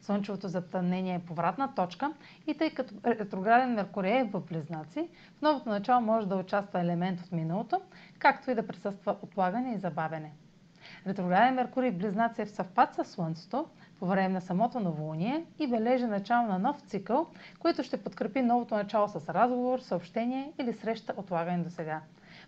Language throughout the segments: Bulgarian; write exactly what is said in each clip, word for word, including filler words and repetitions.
Слънчевото затъмнение е повратна точка и тъй като ретрограден Меркурий е в Близнаци, в новото начало може да участва елемент от миналото, както и да присъства отлагане и забавяне. Ретрограден Меркурий в Близнаци е в съвпад със Слънцето по време на самото новолуние и бележи начало на нов цикъл, който ще подкрепи новото начало с разговор, съобщение или среща, отлагане до сега.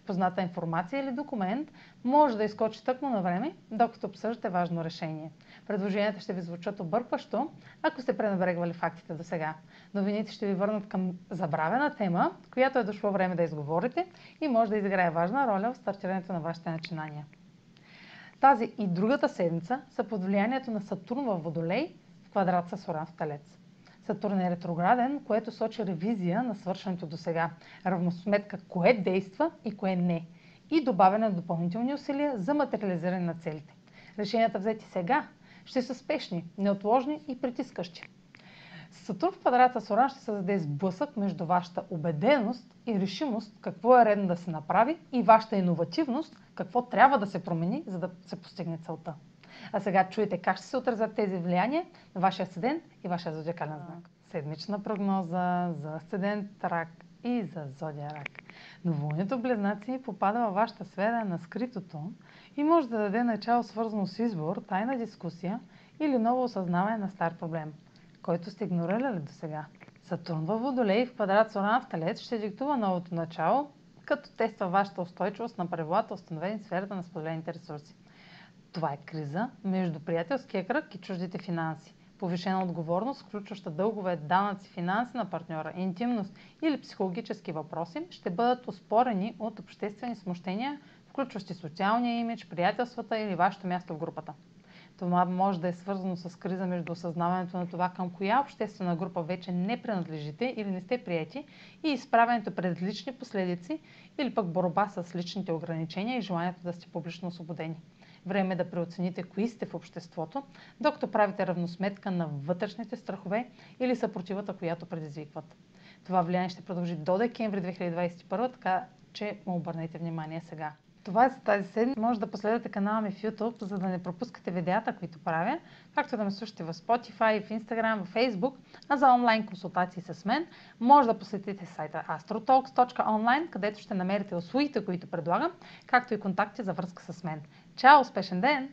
Позната информация или документ може да изкочи тъкмо на време, докато обсъждате важно решение. Предложенията ще ви звучат объркващо, ако сте пренебрегвали фактите до сега. Новините ще ви върнат към забравена тема, която е дошло време да изговорите и може да изиграе важна роля в стартирането на вашите начинания. Тази и другата седмица са под влиянието на Сатурн във Водолей в квадрат с Уран в Телец. Сатурн е ретрограден, което сочи ревизия на свършеното до сега, равносметка кое действа и кое не, и добавяне на допълнителни усилия за материализиране на целите. Решенията взети сега ще са спешни, неотложни и притискащи. Сатурн в квадрата с Уран ще създаде сблъсък между вашата убеденост и решимост какво е редно да се направи и вашата иновативност какво трябва да се промени, за да се постигне целта. А сега чуете как ще се отразят тези влияния на вашия асцендент и вашия зодиакален знак. Седмична прогноза за асцендент Рак и за зодия Рак. Новолунието в Близнаци попада във вашата сфера на скритото и може да даде начало свързано с избор, тайна дискусия или ново осъзнаване на стар проблем, който сте игнорирали до сега. Сатурн във Водолей в квадрат с Уран в Телец ще диктува новото начало, като тества вашата устойчивост на правилата, установени в сферата на споделените ресурси. Това е криза между приятелския кръг и чуждите финанси. Повишена отговорност, включваща дългове, данъци, финанси на партньора, интимност или психологически въпроси, ще бъдат оспорени от обществени смущения, включващи социалния имидж, приятелствата или вашето място в групата. Това може да е свързано с криза между осъзнаването на това към коя обществена група вече не принадлежите или не сте приети и изправянето пред лични последици или пък борба с личните ограничения и желанието да сте публично освободени. Време е да преоцените кои сте в обществото, докато правите равносметка на вътрешните страхове или съпротивата, която предизвикват. Това влияние ще продължи до декември две хиляди двадесет и първа, така че му обърнете внимание сега. Това е за тази седмица. Може да последвате канала ми в YouTube, за да не пропускате видеята, които правя, както да ме слушате в Spotify, в Instagram, в Facebook, а за онлайн консултации с мен може да посетите сайта astrotalks точка онлайн, където ще намерите услугите, които предлагам, както и контакти за връзка с мен. Чао! Успешен ден!